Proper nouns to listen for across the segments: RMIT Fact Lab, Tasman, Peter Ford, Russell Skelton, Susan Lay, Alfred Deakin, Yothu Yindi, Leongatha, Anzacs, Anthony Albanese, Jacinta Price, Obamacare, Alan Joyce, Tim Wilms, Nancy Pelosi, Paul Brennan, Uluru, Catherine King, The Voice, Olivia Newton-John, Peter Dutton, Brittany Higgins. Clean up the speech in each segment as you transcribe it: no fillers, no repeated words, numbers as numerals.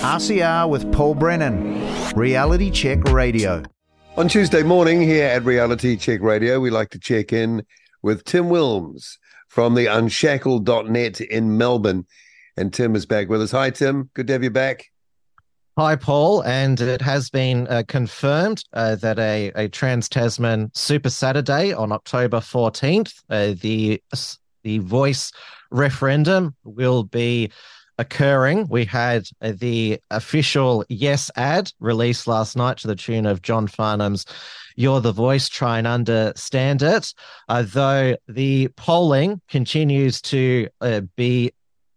RCR with Paul Brennan, Reality Check Radio. On Tuesday morning here at Reality Check Radio, we like to check in with Tim Wilms from the Unshackled.net in Melbourne. And Tim is back with us. Hi, Tim. Good to have you back. Hi, Paul. And it has been confirmed that a Trans-Tasman Super Saturday on October 14th, the Voice referendum will be occurring. We had the official Yes ad released last night to the tune of John Farnham's You're the Voice, Try and Understand It, though the polling continues to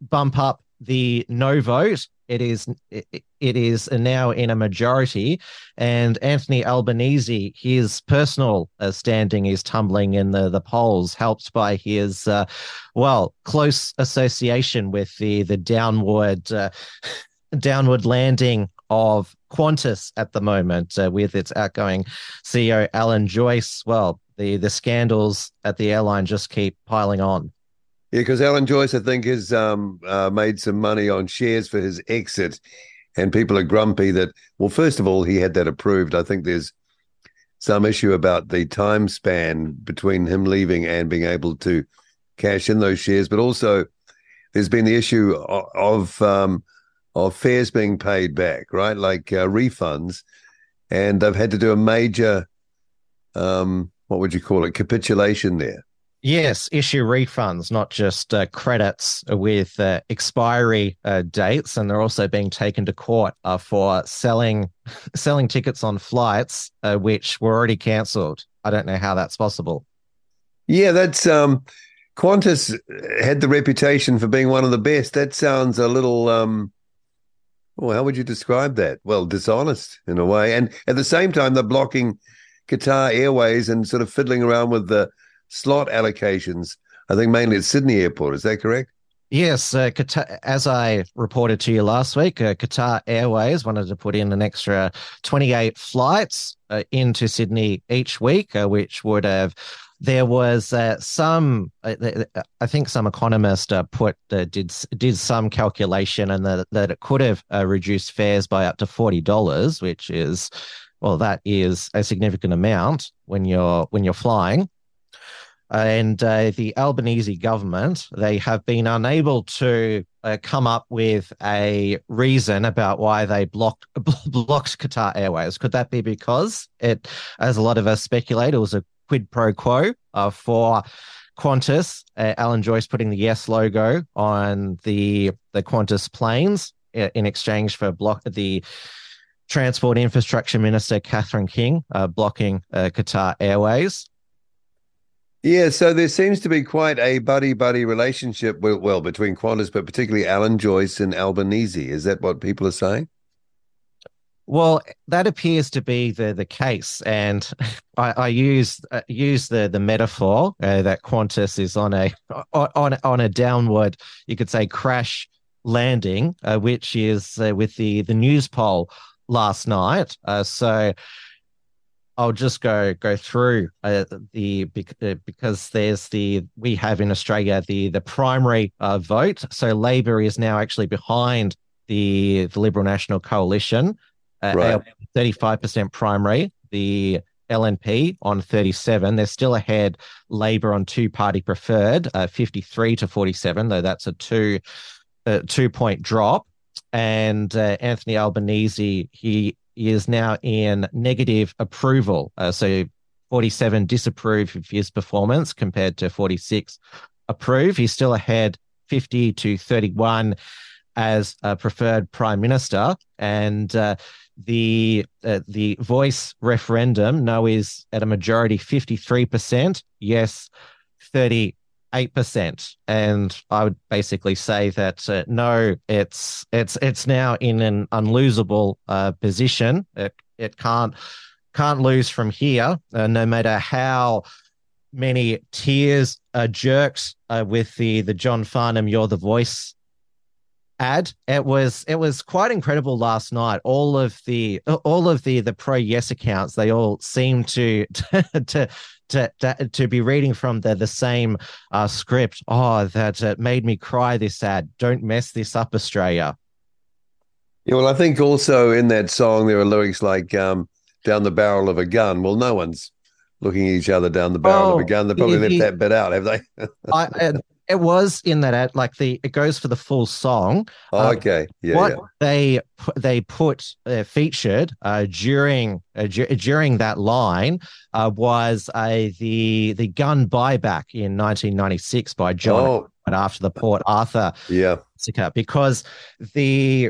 bump up the no vote. It is now in a majority, and Anthony Albanese, his personal standing is tumbling in the polls, helped by his close association with the downward landing of Qantas at the moment, with its outgoing CEO Alan Joyce. Well, the scandals at the airline just keep piling on. Yeah, because Alan Joyce, I think, has made some money on shares for his exit, and people are grumpy that, well, first of all, he had that approved. I think there's some issue about the time span between him leaving and being able to cash in those shares, but also there's been the issue of fares being paid back, right, like refunds, and they've had to do a major, what would you call it, capitulation there. Yes, issue refunds, not just credits with expiry dates, and they're also being taken to court for selling tickets on flights which were already cancelled. I don't know how that's possible. Yeah, that's Qantas had the reputation for being one of the best. That sounds a little, how would you describe that? Well, dishonest in a way, and at the same time they're blocking Qatar Airways and sort of fiddling around with the slot allocations, I think mainly at Sydney Airport. Is that correct? Yes. Qatar, as I reported to you last week, Qatar Airways wanted to put in an extra 28 flights into Sydney each week, which would have... There was some, I think some economist did some calculation, and that it could have reduced fares by up to $40, which is, well, that is a significant amount when you're flying. And the Albanese government, they have been unable to come up with a reason about why they blocked Qatar Airways. Could that be because it, as a lot of us speculate, it was a quid pro quo for Qantas? Alan Joyce putting the Yes logo on the Qantas planes in exchange for the Transport Infrastructure Minister Catherine King blocking Qatar Airways. Yeah, so there seems to be quite a buddy-buddy relationship, well, between Qantas, but particularly Alan Joyce and Albanese. Is that what people are saying? Well, that appears to be the case, and I use the metaphor that Qantas is on a downward, you could say, crash landing, which is with the news poll last night. So I'll just go through because there's we have in Australia the primary vote. So Labor is now actually behind the Liberal National Coalition, right. 35% primary. The LNP on 37. They're still ahead. Labor on two-party preferred, 53-47, though that's a two-point drop. And Anthony Albanese, he is now in negative approval, so 47 disapprove of his performance compared to 46 approve. He's still ahead 50-31 as a preferred prime minister, and the Voice referendum, no is at a majority 53%, yes 38%, and I would basically say that no, it's now in an unlosable position. It can't lose from here, no matter how many tears are jerked with the John Farnham You're the Voice ad. It was quite incredible last night. All of the pro Yes accounts, they all seem to be reading from the same script. Oh, that made me cry, this ad. Don't mess this up, Australia. Yeah, well, I think also in that song there are lyrics like down the barrel of a gun. Well, no one's looking at each other down the barrel of a gun. They probably left that bit out, have they? It was in that ad, like it goes for the full song. Okay, yeah. They put featured during that line was the gun buyback in 1996 by John Howard after the Port Arthur massacre, because the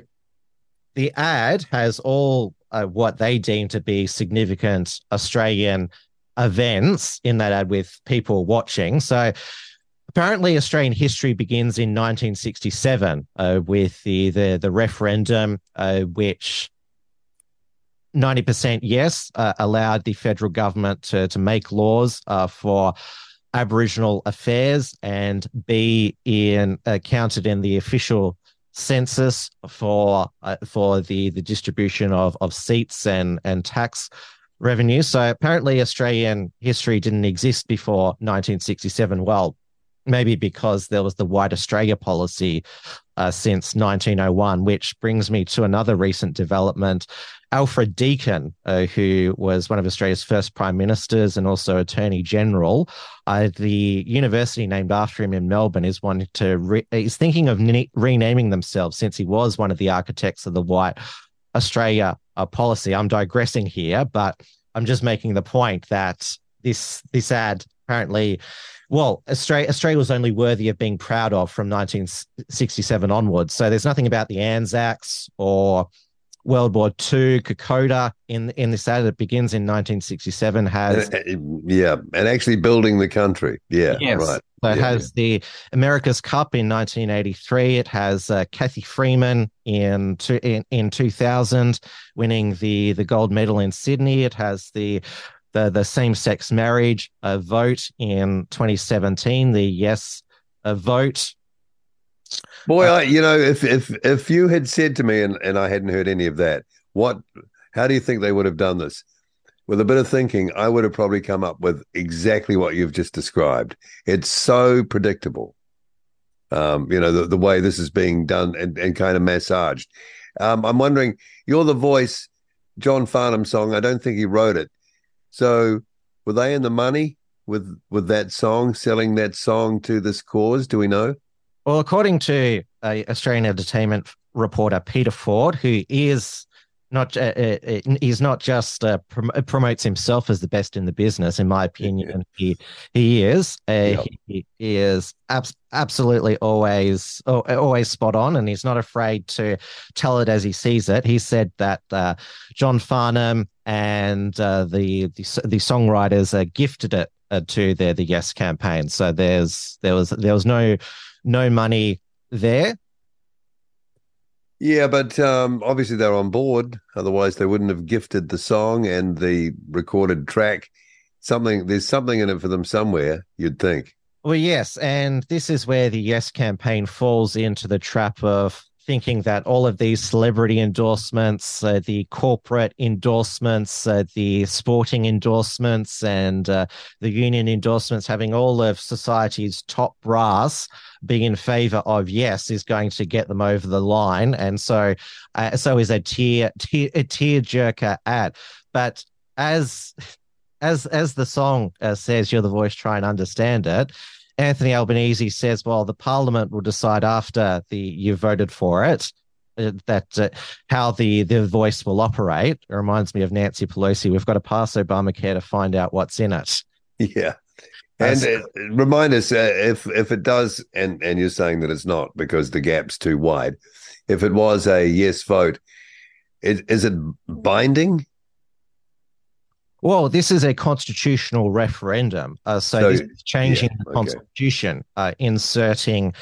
ad has all what they deem to be significant Australian events in that ad with people watching. So apparently Australian history begins in 1967 with the referendum, which 90% yes allowed the federal government to make laws for Aboriginal affairs and be counted in the official census for the distribution of seats and tax revenue. So apparently Australian history didn't exist before 1967. Well, maybe because there was the White Australia policy since 1901, which brings me to another recent development. Alfred Deakin, who was one of Australia's first prime ministers and also Attorney General, the university named after him in Melbourne is wanting to is thinking of renaming themselves, since he was one of the architects of the White Australia policy. I'm digressing here, but I'm just making the point that this ad apparently, well, Australia was only worthy of being proud of from 1967 onwards. So there's nothing about the Anzacs or World War II, Kokoda in this ad that begins in 1967 has... Yeah, and actually building the country. Yeah, yes. Right. So it has the America's Cup in 1983. It has Kathy Freeman in 2000 winning the gold medal in Sydney. It has the same-sex marriage vote in 2017, the yes vote. Boy, if you had said to me, and I hadn't heard any of that, how do you think they would have done this? With a bit of thinking, I would have probably come up with exactly what you've just described. It's so predictable, the way this is being done and kind of massaged. I'm wondering, you're the voice, John Farnham song, I don't think he wrote it. So were they in the money with that song, selling that song to this cause? Do we know? Well, according to Australian entertainment reporter Peter Ford, who is not promotes himself as the best in the business, in my opinion, he is. He is absolutely always spot on, and he's not afraid to tell it as he sees it. He said that John Farnham and the songwriters gifted it to the Yes campaign. So there was no money there. Yeah, but obviously they're on board. Otherwise, they wouldn't have gifted the song and the recorded track. There's something in it for them somewhere, you'd think. Well, yes, and this is where the Yes campaign falls into the trap of thinking that all of these celebrity endorsements, the corporate endorsements, the sporting endorsements, and the union endorsements, having all of society's top brass being in favour of yes, is going to get them over the line, and so is a tearjerker ad. But as the song says, "You're the voice, try and understand it." Anthony Albanese says, well, the parliament will decide after you voted for it that how the voice will operate. It reminds me of Nancy Pelosi. We've got to pass Obamacare to find out what's in it. Yeah. And remind us, if it does, and you're saying that it's not because the gap's too wide, if it was a yes vote, is it binding? Well, this is a constitutional referendum, so this is changing the constitution, inserting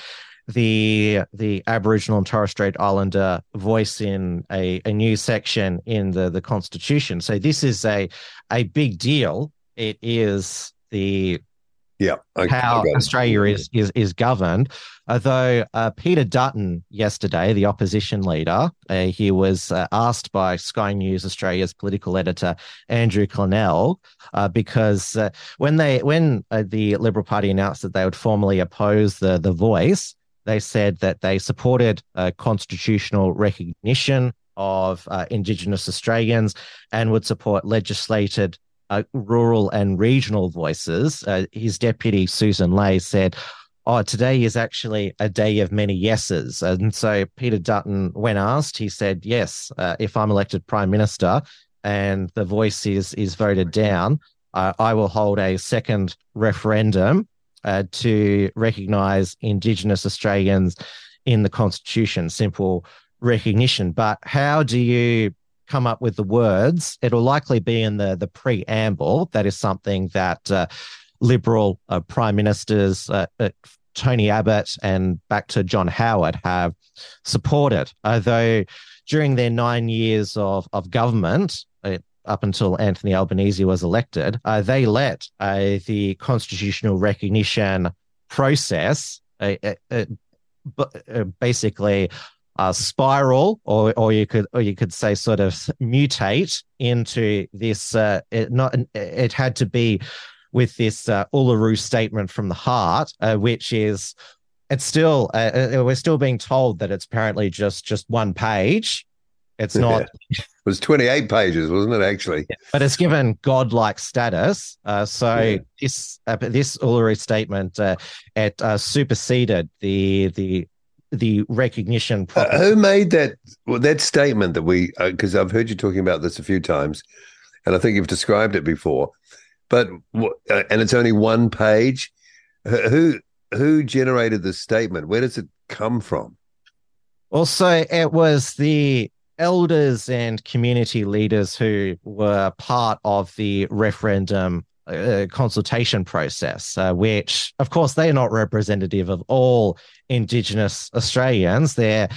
the Aboriginal and Torres Strait Islander voice in a new section in the constitution. So this is a big deal. It is how Australia is governed. Although Peter Dutton yesterday, the opposition leader, he was asked by Sky News Australia's political editor Andrew Clennell because when the Liberal Party announced that they would formally oppose the voice, they said that they supported constitutional recognition of Indigenous Australians and would support legislated rural and regional voices. His deputy, Susan Lay, said, "Oh, today is actually a day of many yeses." And so Peter Dutton, when asked, he said, "Yes, if I'm elected Prime Minister and the voice is voted down, I will hold a second referendum to recognise Indigenous Australians in the Constitution." Simple recognition. But how do you come up with the words? It'll likely be in the preamble. That is something that Liberal prime ministers, Tony Abbott and back to John Howard, have supported. Although during their 9 years of government, up until Anthony Albanese was elected, they let the constitutional recognition process basically spiral, or you could say sort of mutate into this. It had to be with this Uluru statement from the heart, which is, it's still, we're still being told that it's apparently just one page. It's not. It was 28 pages, wasn't it, actually? Yeah, but it's given godlike status. This Uluru statement, superseded the recognition. Who made that? Well, that statement that we, because I've heard you talking about this a few times, and I think you've described it before. But and it's only one page. Who generated this statement? Where does it come from? Also, it was the elders and community leaders who were part of the referendum consultation process, which, of course, they are not representative of all Indigenous Australians. They're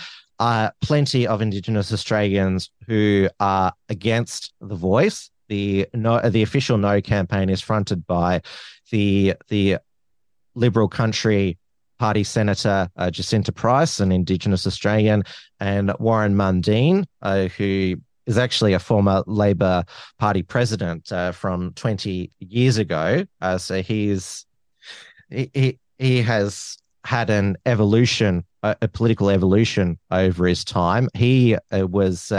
plenty of Indigenous Australians who are against the voice. The official No campaign is fronted by the Liberal Country Party Senator Jacinta Price, an Indigenous Australian, and Warren Mundine, who is actually a former Labor Party president from 20 years ago. So he has had an evolution, a political evolution over his time. He was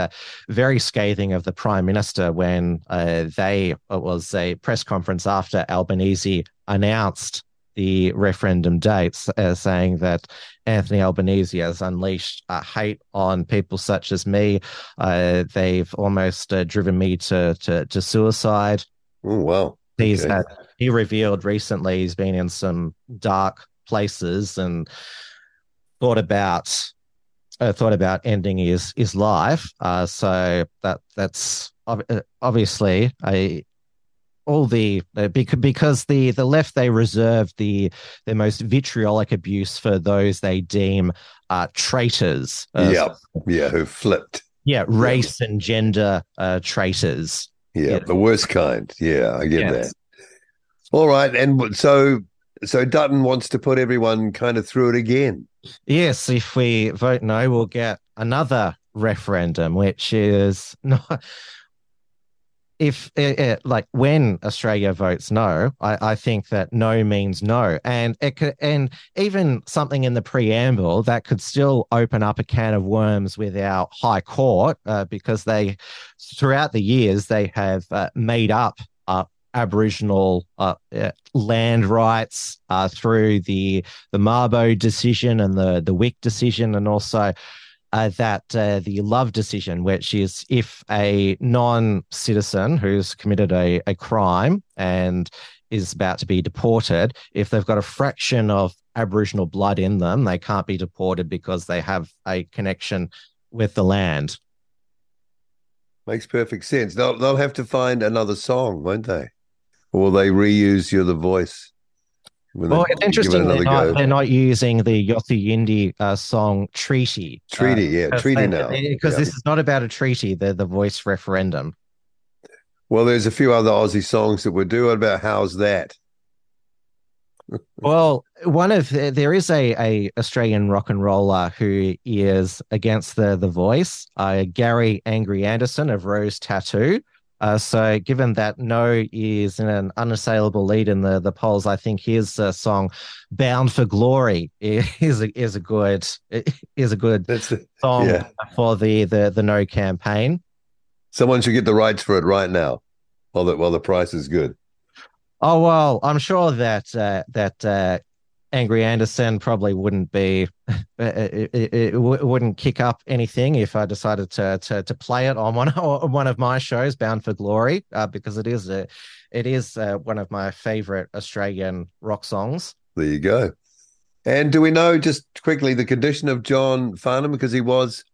very scathing of the Prime Minister when it was a press conference after Albanese announced the referendum dates, saying that Anthony Albanese has unleashed hate on people such as me. They've almost driven me to suicide. Oh, wow. He revealed recently he's been in some dark places and thought about ending his life. So that's obviously because the left, they reserve the most vitriolic abuse for those they deem traitors. Who flipped. Yeah, race and gender traitors. Yeah, you know, the worst kind. Yeah, I get that. All right, and so Dutton wants to put everyone kind of through it again. Yes, if we vote no, we'll get another referendum, which is not. If when Australia votes no, I think that no means no, and it could, and even something in the preamble that could still open up a can of worms with our High Court, because they, throughout the years, they have made up Aboriginal land rights through the Mabo decision and the Wick decision, and also the Love decision, which is if a non-citizen who's committed a crime and is about to be deported, if they've got a fraction of Aboriginal blood in them, they can't be deported because they have a connection with the land. Makes perfect sense. They'll have to find another song, won't they? Or they reuse You're the Voice. Well, it's interesting they're not using the Yothu Yindi song Treaty. This is not about a treaty, the voice referendum. Well, there's a few other Aussie songs that we're doing about how's that? Well, there is a Australian rock and roller who is against the voice, Gary Angry Anderson of Rose Tattoo. So given that No is an unassailable lead in the polls, I think his song "Bound for Glory" is a good song for the No campaign. Someone should get the rights for it right now, while the price is good. Oh well, I'm sure that Angry Anderson probably wouldn't be it wouldn't kick up anything if I decided to play it on one of my shows, Bound for Glory, because it is one of my favorite Australian rock songs. There you go. And do we know just quickly the condition of John Farnham, because he was,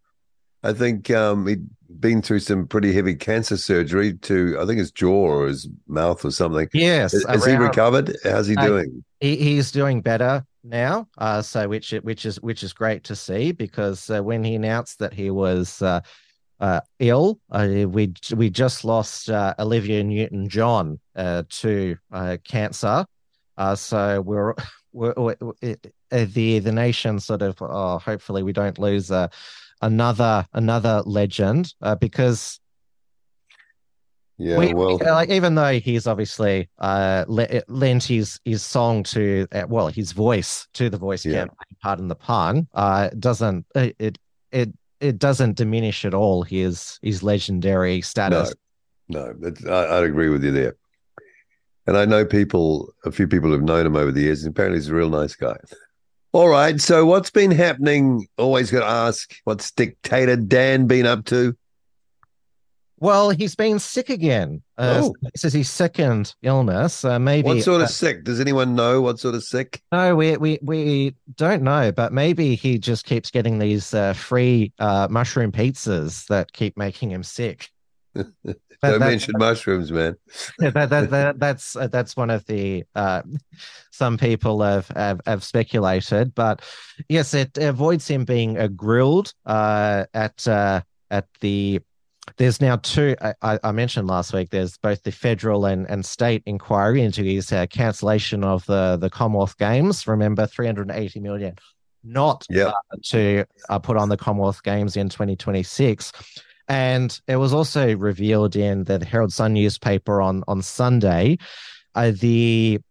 I think, he'd been through some pretty heavy cancer surgery to, I think, his jaw or his mouth or something. Yes. Has he recovered? How's he doing? He's doing better now, so which is great to see, because when he announced that he was ill, we just lost Olivia Newton-John to cancer, so we're the nation sort of, oh, hopefully we don't lose another legend, because even though he's obviously lent his song to his voice to the voice campaign, pardon the pun, it doesn't diminish at all his legendary status. No, I'd agree with you there. And I know a few people have known him over the years, and apparently he's a real nice guy. All right, so what's been happening? Always got to ask, what's Dictator Dan been up to? Well, he's been sick again. This is his second illness. Maybe what sort of sick? Does anyone know what sort of sick? No, we don't know, but maybe he just keeps getting these free mushroom pizzas that keep making him sick. Don't mention mushrooms, man. That's one of the some people have speculated, but yes, it avoids him being grilled at the. There's now two. I mentioned last week. There's both the federal and state inquiry into his cancellation of the Commonwealth Games. Remember, $380 million to put on the Commonwealth Games in 2026. And it was also revealed in the Herald Sun newspaper on Sunday, because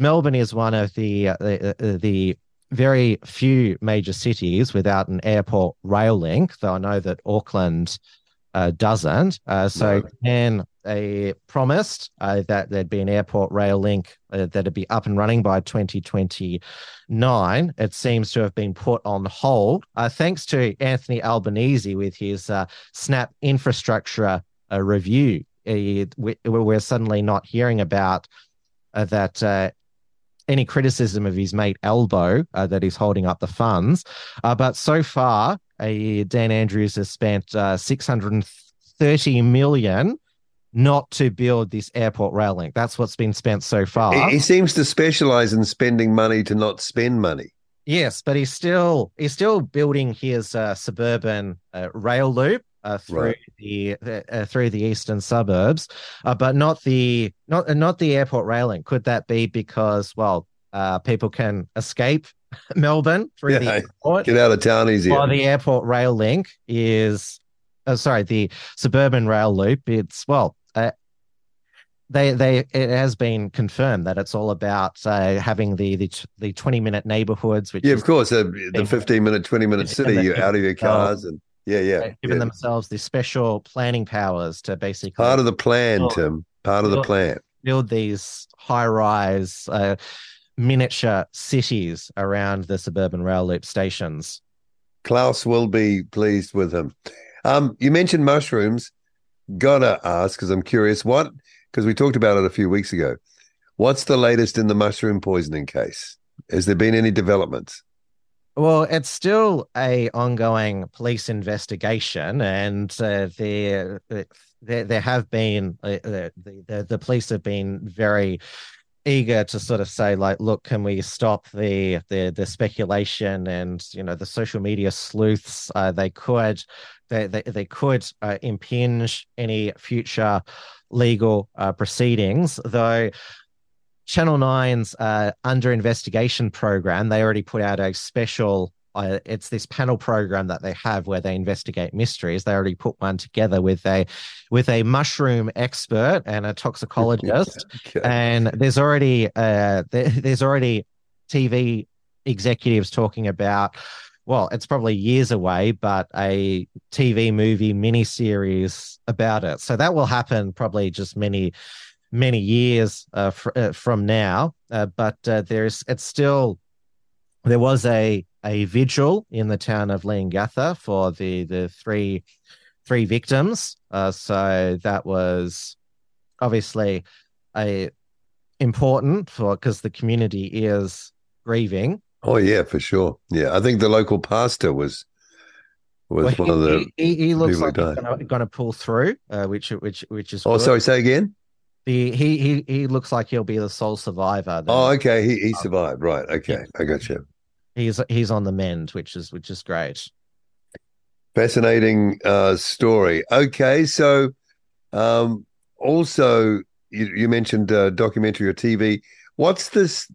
Melbourne is one of the very few major cities without an airport rail link, though I know that Auckland doesn't. So Dan promised that there'd be an airport rail link that'd be up and running by 2029. It seems to have been put on hold, thanks to Anthony Albanese with his snap infrastructure review. We're suddenly not hearing about that any criticism of his mate Elbow that he's holding up the funds. But so far, Dan Andrews has spent $630 million not to build this airport rail link. That's what's been spent so far. He seems to specialize in spending money to not spend money. Yes, but he's still building his suburban rail loop through the eastern suburbs, but not the airport rail link. Could that be because people can escape Melbourne through the airport? Get out of town easier. Well, the airport rail link is the suburban rail loop. It's it has been confirmed that it's all about having the 20-minute neighbourhoods. Which of course, the 15-minute, 20-minute city. You're out of your cars and. Giving themselves the special planning powers to basically part of the plan, Tim. Part of the plan. Build these high-rise, miniature cities around the suburban rail loop stations. Klaus will be pleased with him. You mentioned mushrooms. Gotta ask, because I'm curious. Because we talked about it a few weeks ago. What's the latest in the mushroom poisoning case? Has there been any developments? Well, it's still an ongoing police investigation, and there have been the police have been very eager to sort of say, like, look, can we stop the speculation and the social media sleuths? They could impinge any future legal proceedings, though. Channel 9's under investigation program, they already put out a special it's this panel program that they have where they investigate mysteries. They already put one together with a mushroom expert and a toxicologist. Okay. And there's already TV executives talking about, well, it's probably years away, but a TV movie miniseries about it. So that will happen probably just many years from now. There was a vigil in the town of Leongatha for the three victims. So that was obviously important because the community is grieving. Oh yeah, for sure. Yeah, I think the local pastor was one of the. He looks like he's going to pull through, which is. Oh, good. Sorry. Say again. He looks like he'll be the sole survivor. Oh, okay. He survived. Right. Okay, I got you. He's on the mend, which is great. Fascinating story. Okay, so also you mentioned documentary or TV. What's this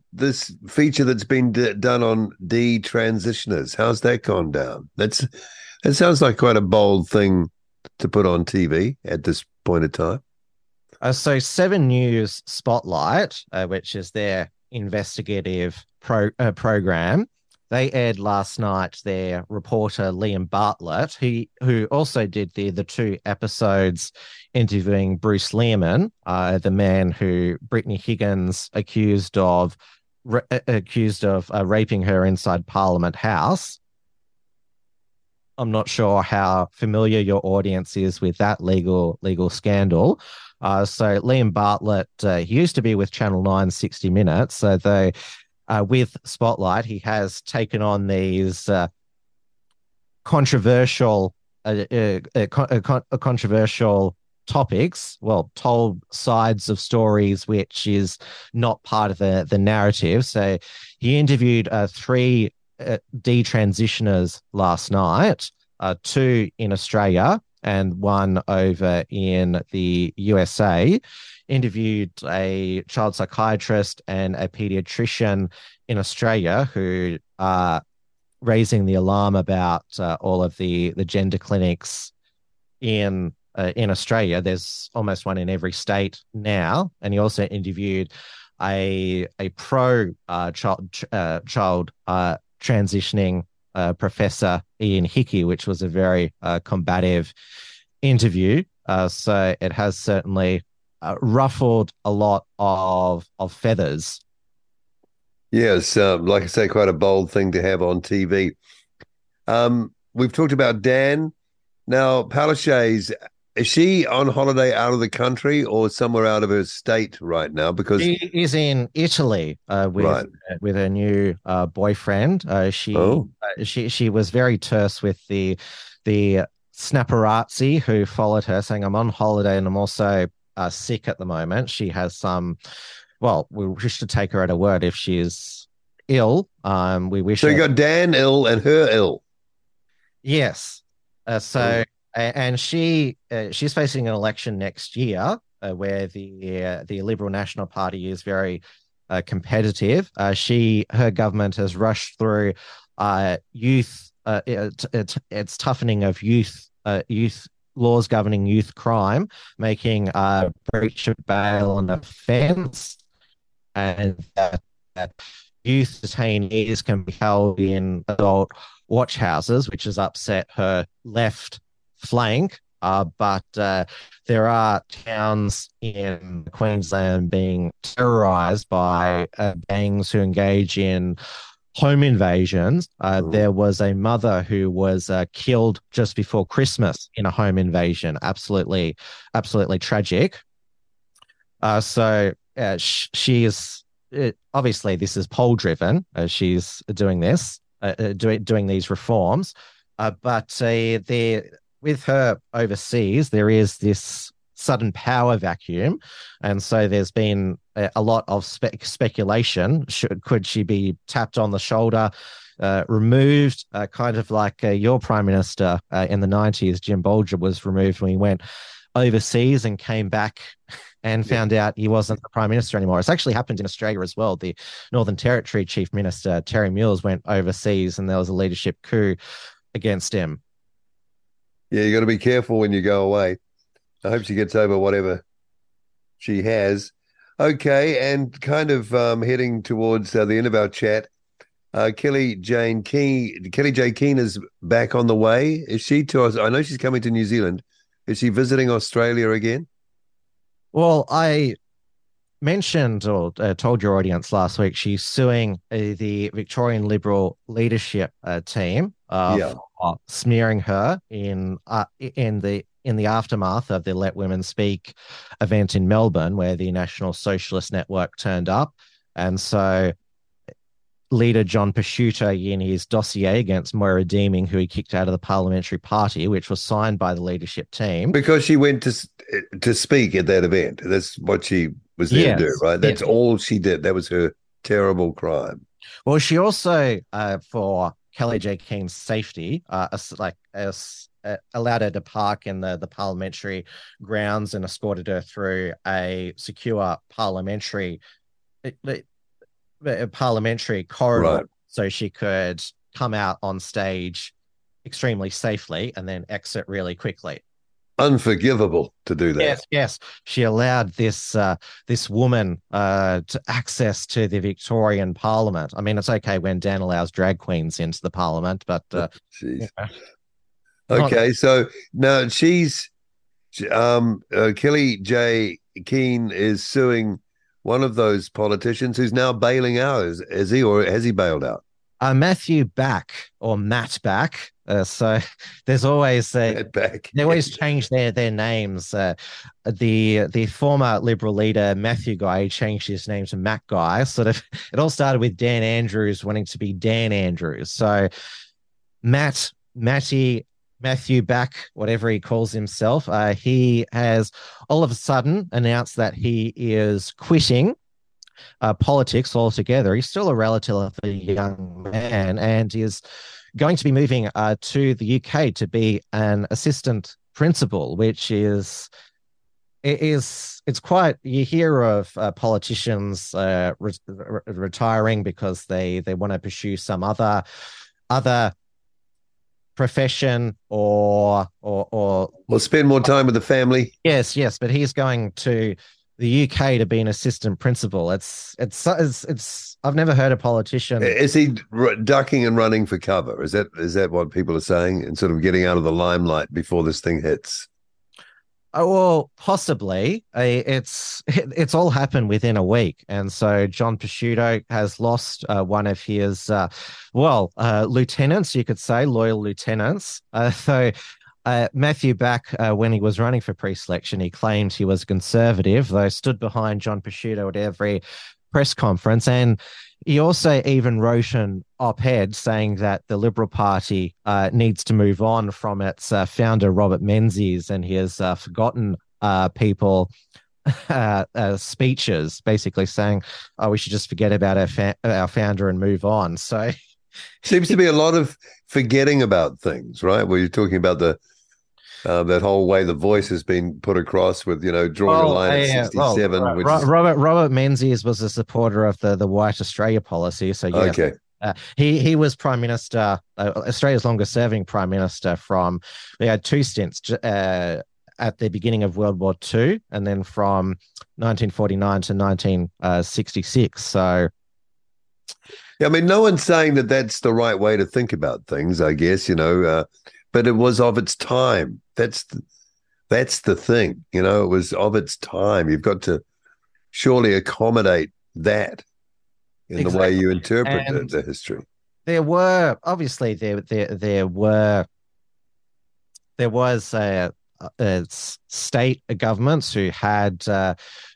feature that's been done on detransitioners? How's that gone down? That sounds like quite a bold thing to put on TV at this point in time. So 7 News Spotlight, which is their investigative program, they aired last night their reporter Liam Bartlett, who also did the 2 episodes interviewing Bruce Learman, the man who Brittany Higgins accused of raping her inside Parliament House. I'm not sure how familiar your audience is with that legal scandal. So Liam Bartlett, he used to be with Channel 9 60 Minutes, so they. With Spotlight, he has taken on these controversial topics, well, told sides of stories which is not part of the narrative. So he interviewed 3 detransitioners last night, 2 in Australia and 1 over in the USA. Interviewed a child psychiatrist and a pediatrician in Australia who are raising the alarm about all of the gender clinics in Australia. There's almost one in every state now. And he also interviewed a pro child transitioning professor, Ian Hickey, which was a very combative interview. So it has certainly ruffled a lot of feathers. Yes, like I say, quite a bold thing to have on TV. We've talked about Dan. Now, Palaszczuk, is she on holiday out of the country or somewhere out of her state right now? Because she is in Italy with her new boyfriend. She was very terse with the snapperazzi who followed her, saying, "I'm on holiday and I'm also sick at the moment." She has some. Well, we wish to take her at her word if she is ill. We wish. So you got Dan ill and her ill. Yes. And she's facing an election next year where the Liberal National Party is very competitive. Her government has rushed through youth. It's toughening of youth. Laws governing youth crime, making breach of bail an offence, and that youth detainees can be held in adult watch houses, which has upset her left flank. But there are towns in Queensland being terrorised by gangs who engage in home invasions. There was a mother who was killed just before Christmas in a home invasion. Absolutely tragic. So she is obviously, this is poll driven. She's doing this, doing these reforms. But with her overseas, there is this sudden power vacuum, and so there's been a lot of speculation. Could she be tapped on the shoulder, removed, kind of like your Prime Minister in the 90s, Jim Bolger, was removed when he went overseas and came back and found out he wasn't the prime minister anymore. It's actually happened in Australia as well. The Northern Territory chief minister, Terry Mills, went overseas and there was a leadership coup against him. Yeah, you got to be careful when you go away. I hope she gets over whatever she has. Okay, and kind of heading towards the end of our chat, Kelly Jane Keen is back on the way. Is she to us? I know she's coming to New Zealand. Is she visiting Australia again? Well, I mentioned or told your audience last week she's suing the Victorian Liberal leadership team for smearing her in the aftermath of the Let Women Speak event in Melbourne, where the National Socialist Network turned up. And so leader John Pesutto, in his dossier against Moira Deeming, who he kicked out of the parliamentary party, which was signed by the leadership team. Because she went to speak at that event. That's what she was there to do, right? That's all she did. That was her terrible crime. Well, she also, for Kelly J. Keen's safety, allowed her to park in the parliamentary grounds and escorted her through a secure parliamentary corridor, right, so she could come out on stage extremely safely and then exit really quickly. Unforgivable to do that. Yes. She allowed this woman to access to the Victorian Parliament. I mean, it's okay when Dan allows drag queens into the Parliament, but... Okay, so now she's Kelly J. Keen is suing one of those politicians who's now bailing out. Is he, or has he bailed out? Matthew Back, or Matt Back. So there's always they always change their names. The former Liberal leader Matthew Guy changed his name to Matt Guy. Sort of, it all started with Dan Andrews wanting to be Dan Andrews. So Matthew Back, whatever he calls himself, he has all of a sudden announced that he is quitting politics altogether. He's still a relatively young man and is going to be moving to the UK to be an assistant principal, which is... It's quite, you hear of politicians retiring because they want to pursue some other profession or spend more time with the family. Yes, but he's going to the UK to be an assistant principal. It's I've never heard a politician. Is he ducking and running for cover? Is that what people are saying, and sort of getting out of the limelight before this thing hits? Oh, well, possibly. It's all happened within a week, and so John Pesutto has lost one of his lieutenants, you could say, loyal lieutenants. So Matthew Back, when he was running for pre-selection, he claimed he was a conservative, though stood behind John Pesutto at every press conference, and he also even wrote an op-ed saying that the Liberal Party needs to move on from its founder, Robert Menzies, and his forgotten people speeches, basically saying, oh, we should just forget about our founder and move on. So seems to be a lot of forgetting about things, right? Well, you're talking about the that whole way the voice has been put across with, drawing a line at 67. Well, which Robert Menzies was a supporter of the White Australia policy. So, yeah, okay. He was Prime Minister, Australia's longest-serving Prime Minister from, they had two stints at the beginning of World War II and then from 1949 to 1966. So... Yeah, I mean, no one's saying that that's the right way to think about things, I guess, but it was of its time. That's the thing, it was of its time. You've got to surely accommodate that in the way you interpret the history. There was state governments who had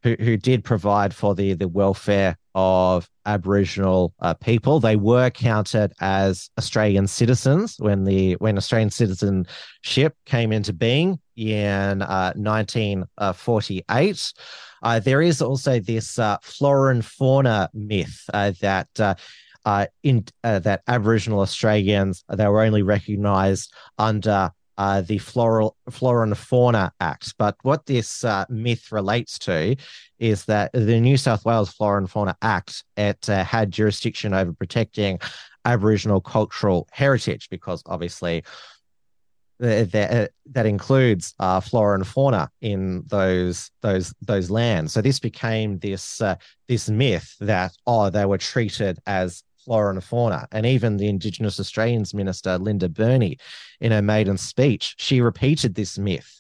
who did provide for the welfare of Aboriginal people. They were counted as Australian citizens when Australian citizenship came into being in 1948. There is also this flora and fauna myth that Aboriginal Australians, they were only recognised under the Flora and Fauna Act. But what this myth relates to is that the New South Wales Flora and Fauna Act, it had jurisdiction over protecting Aboriginal cultural heritage, because obviously that includes flora and fauna in those lands. So this became this myth that, oh, they were treated as flora and fauna. And even the Indigenous Australians Minister, Linda Burney, in her maiden speech, she repeated this myth.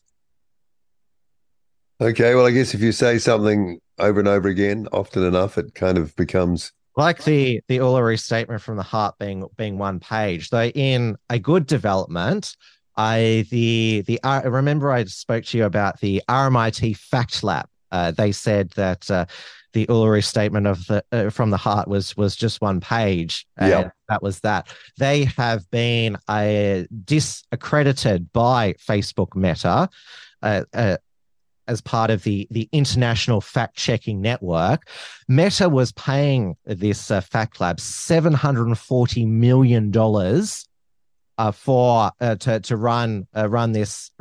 Okay, well, I guess if you say something over and over again, often enough, it kind of becomes... Like the Uluru Statement from the Heart being one page. Though in a good development... I remember I spoke to you about the RMIT Fact Lab. They said that the Uluru Statement from the Heart was just one page. Yeah, that was that. They have been disaccredited by Facebook Meta as part of the international fact-checking network. Meta was paying this Fact Lab $740 million. For to run this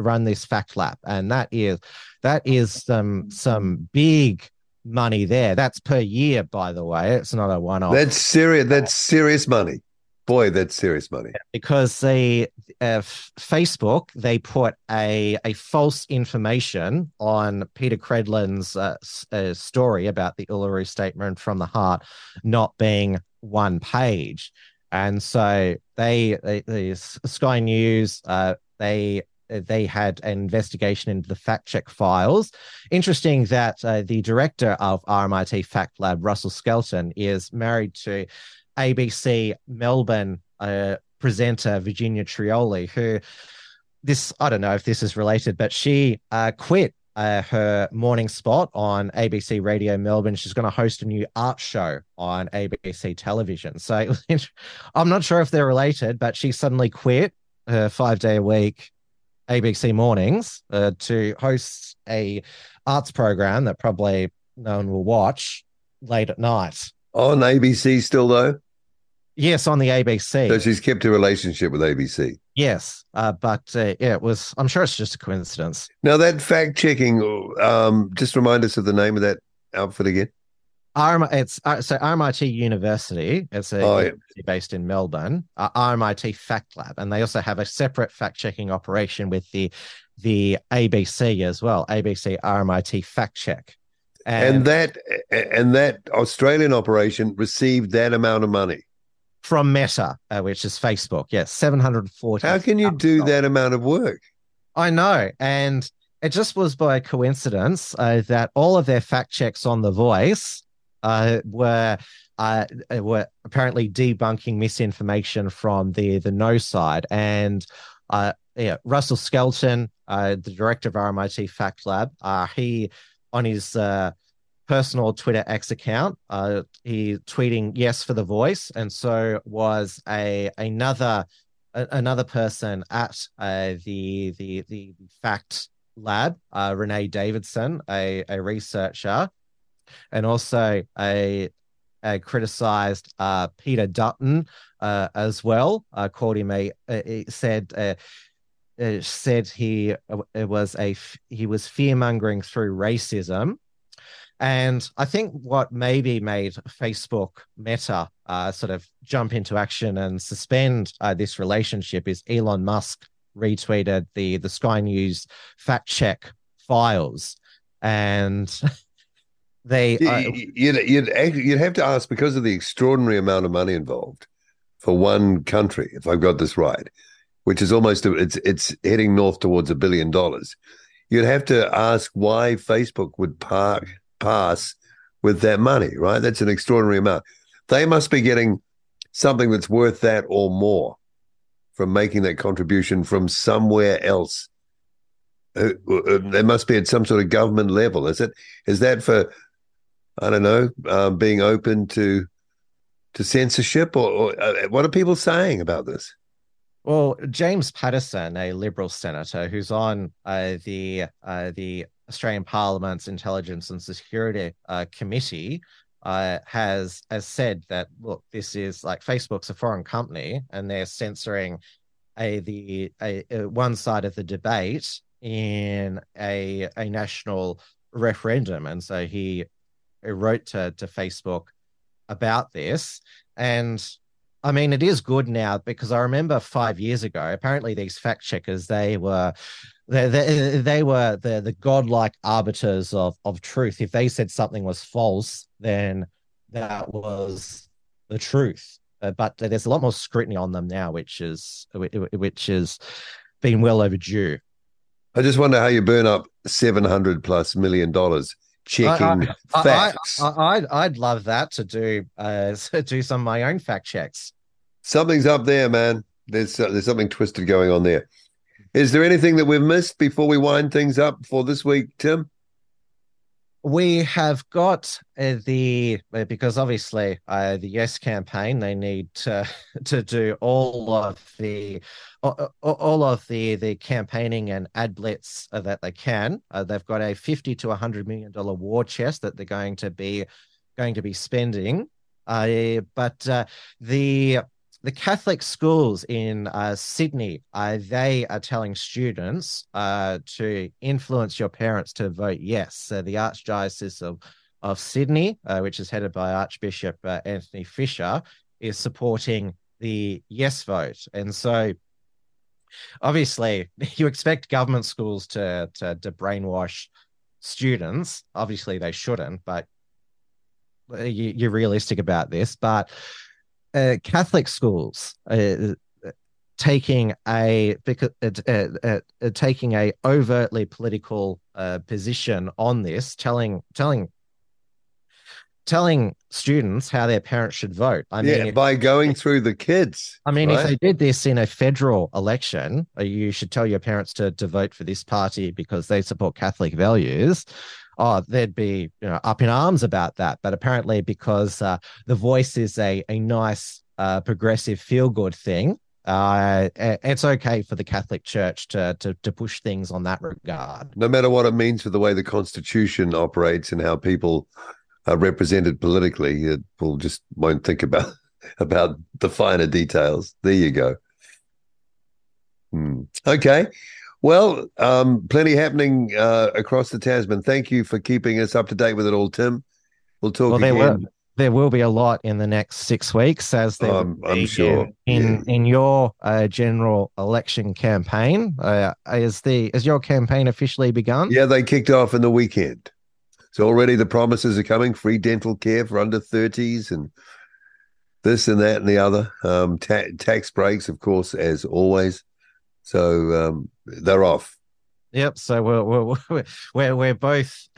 fact lab, and that is some big money there. That's per year, by the way. It's not a one-off. That's serious. That's serious money, boy. That's serious money. Because Facebook, they put a false information on Peter Credlin's story about the Uluru Statement from the Heart not being one page. And so they Sky News, they had an investigation into the fact check files. Interesting that the director of RMIT Fact Lab, Russell Skelton, is married to ABC Melbourne presenter Virginia Trioli, who I don't know if this is related, but she quit her morning spot on ABC Radio Melbourne. She's going to host a new art show on ABC television. So I'm not sure if they're related, but she suddenly quit her 5-day-a-week ABC mornings to host a arts program that probably no one will watch late at night. On ABC still, though? Yes, on the ABC. So she's kept her relationship with ABC. Yes, I'm sure it's just a coincidence. Now, that fact-checking, just remind us of the name of that outfit again. RMIT University. It's a university based in Melbourne. RMIT Fact Lab, and they also have a separate fact-checking operation with the ABC as well. ABC RMIT Fact Check, and that Australian operation received that amount of money. From Meta, which is Facebook, yes, 740. How can you do that amount of work? I know, and it just was by coincidence that all of their fact checks on The Voice were apparently debunking misinformation from the no side. And Russell Skelton, the director of RMIT Fact Lab, he on his personal Twitter X account, he's tweeting yes for The Voice, and so was another person at the Fact Lab, Renee Davidson, a researcher, and also criticised Peter Dutton as well. Called him said he was fear-mongering through racism. And I think what maybe made Facebook Meta sort of jump into action and suspend this relationship is Elon Musk retweeted the Sky News fact check files, and they you'd have to ask, because of the extraordinary amount of money involved for one country, if I've got this right, which is almost it's heading north towards $1 billion. You'd have to ask why Facebook would pass with that money, right? That's an extraordinary amount. They must be getting something that's worth that or more from making that contribution from somewhere else. They must be at some sort of government level. Is that for, I don't know, being open to censorship? Or what are people saying about this? Well, James Paterson, a Liberal senator who's on the Australian Parliament's Intelligence and Security Committee, has said that, look, this is like Facebook's a foreign company and they're censoring one side of the debate in a national referendum. And so he wrote to Facebook about this. And I mean, it is good now, because I remember 5 years ago, apparently these fact checkers, they were the godlike arbiters of truth. If they said something was false, then that was the truth. But there's a lot more scrutiny on them now, which is been well overdue. I just wonder how you burn up $700+ million checking facts. I'd love that to do some of my own fact checks. Something's up there, man. There's something twisted going on there. Is there anything that we've missed before we wind things up for this week, Tim? We have got because obviously the Yes campaign, they need to do all of the campaigning and ad blitz that they can. They've got a $50 to $100 million war chest that they're going to be spending. But the Catholic schools in Sydney, they are telling students to influence your parents to vote yes. So the Archdiocese of Sydney, which is headed by Archbishop Anthony Fisher, is supporting the yes vote. And so obviously you expect government schools to brainwash students. Obviously they shouldn't, but you're realistic about this. But Catholic schools taking a overtly political position on this, telling students how their parents should vote. I mean, by going through the kids. I mean, right? If they did this in a federal election, you should tell your parents to vote for this party because they support Catholic values. Oh, they'd be up in arms about that. But apparently because The Voice is a nice progressive feel-good thing, it's okay for the Catholic Church to push things on that regard. No matter what it means for the way the Constitution operates and how people are represented politically, people just won't think about the finer details. There you go. Okay. Well, plenty happening across the Tasman. Thank you for keeping us up to date with it all, Tim. We'll talk again. There will be a lot in the next 6 weeks, as there I'm sure in your general election campaign. Is your campaign officially begun? Yeah, they kicked off in the weekend. So already the promises are coming: free dental care for under 30s, and this and that and the other. Tax breaks, of course, as always. So they're off. Yep. So we're both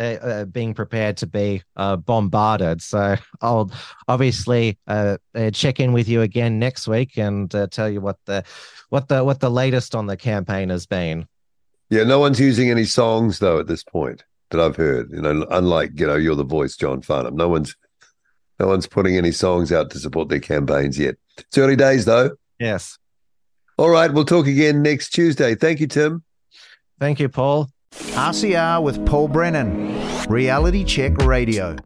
being prepared to be bombarded. So I'll obviously check in with you again next week and tell you what the latest on the campaign has been. Yeah, no one's using any songs though at this point that I've heard. Unlike You're the Voice, John Farnham. No one's putting any songs out to support their campaigns yet. It's early days though. Yes. All right, we'll talk again next Tuesday. Thank you, Tim. Thank you, Paul. RCR with Paul Brennan. Reality Check Radio.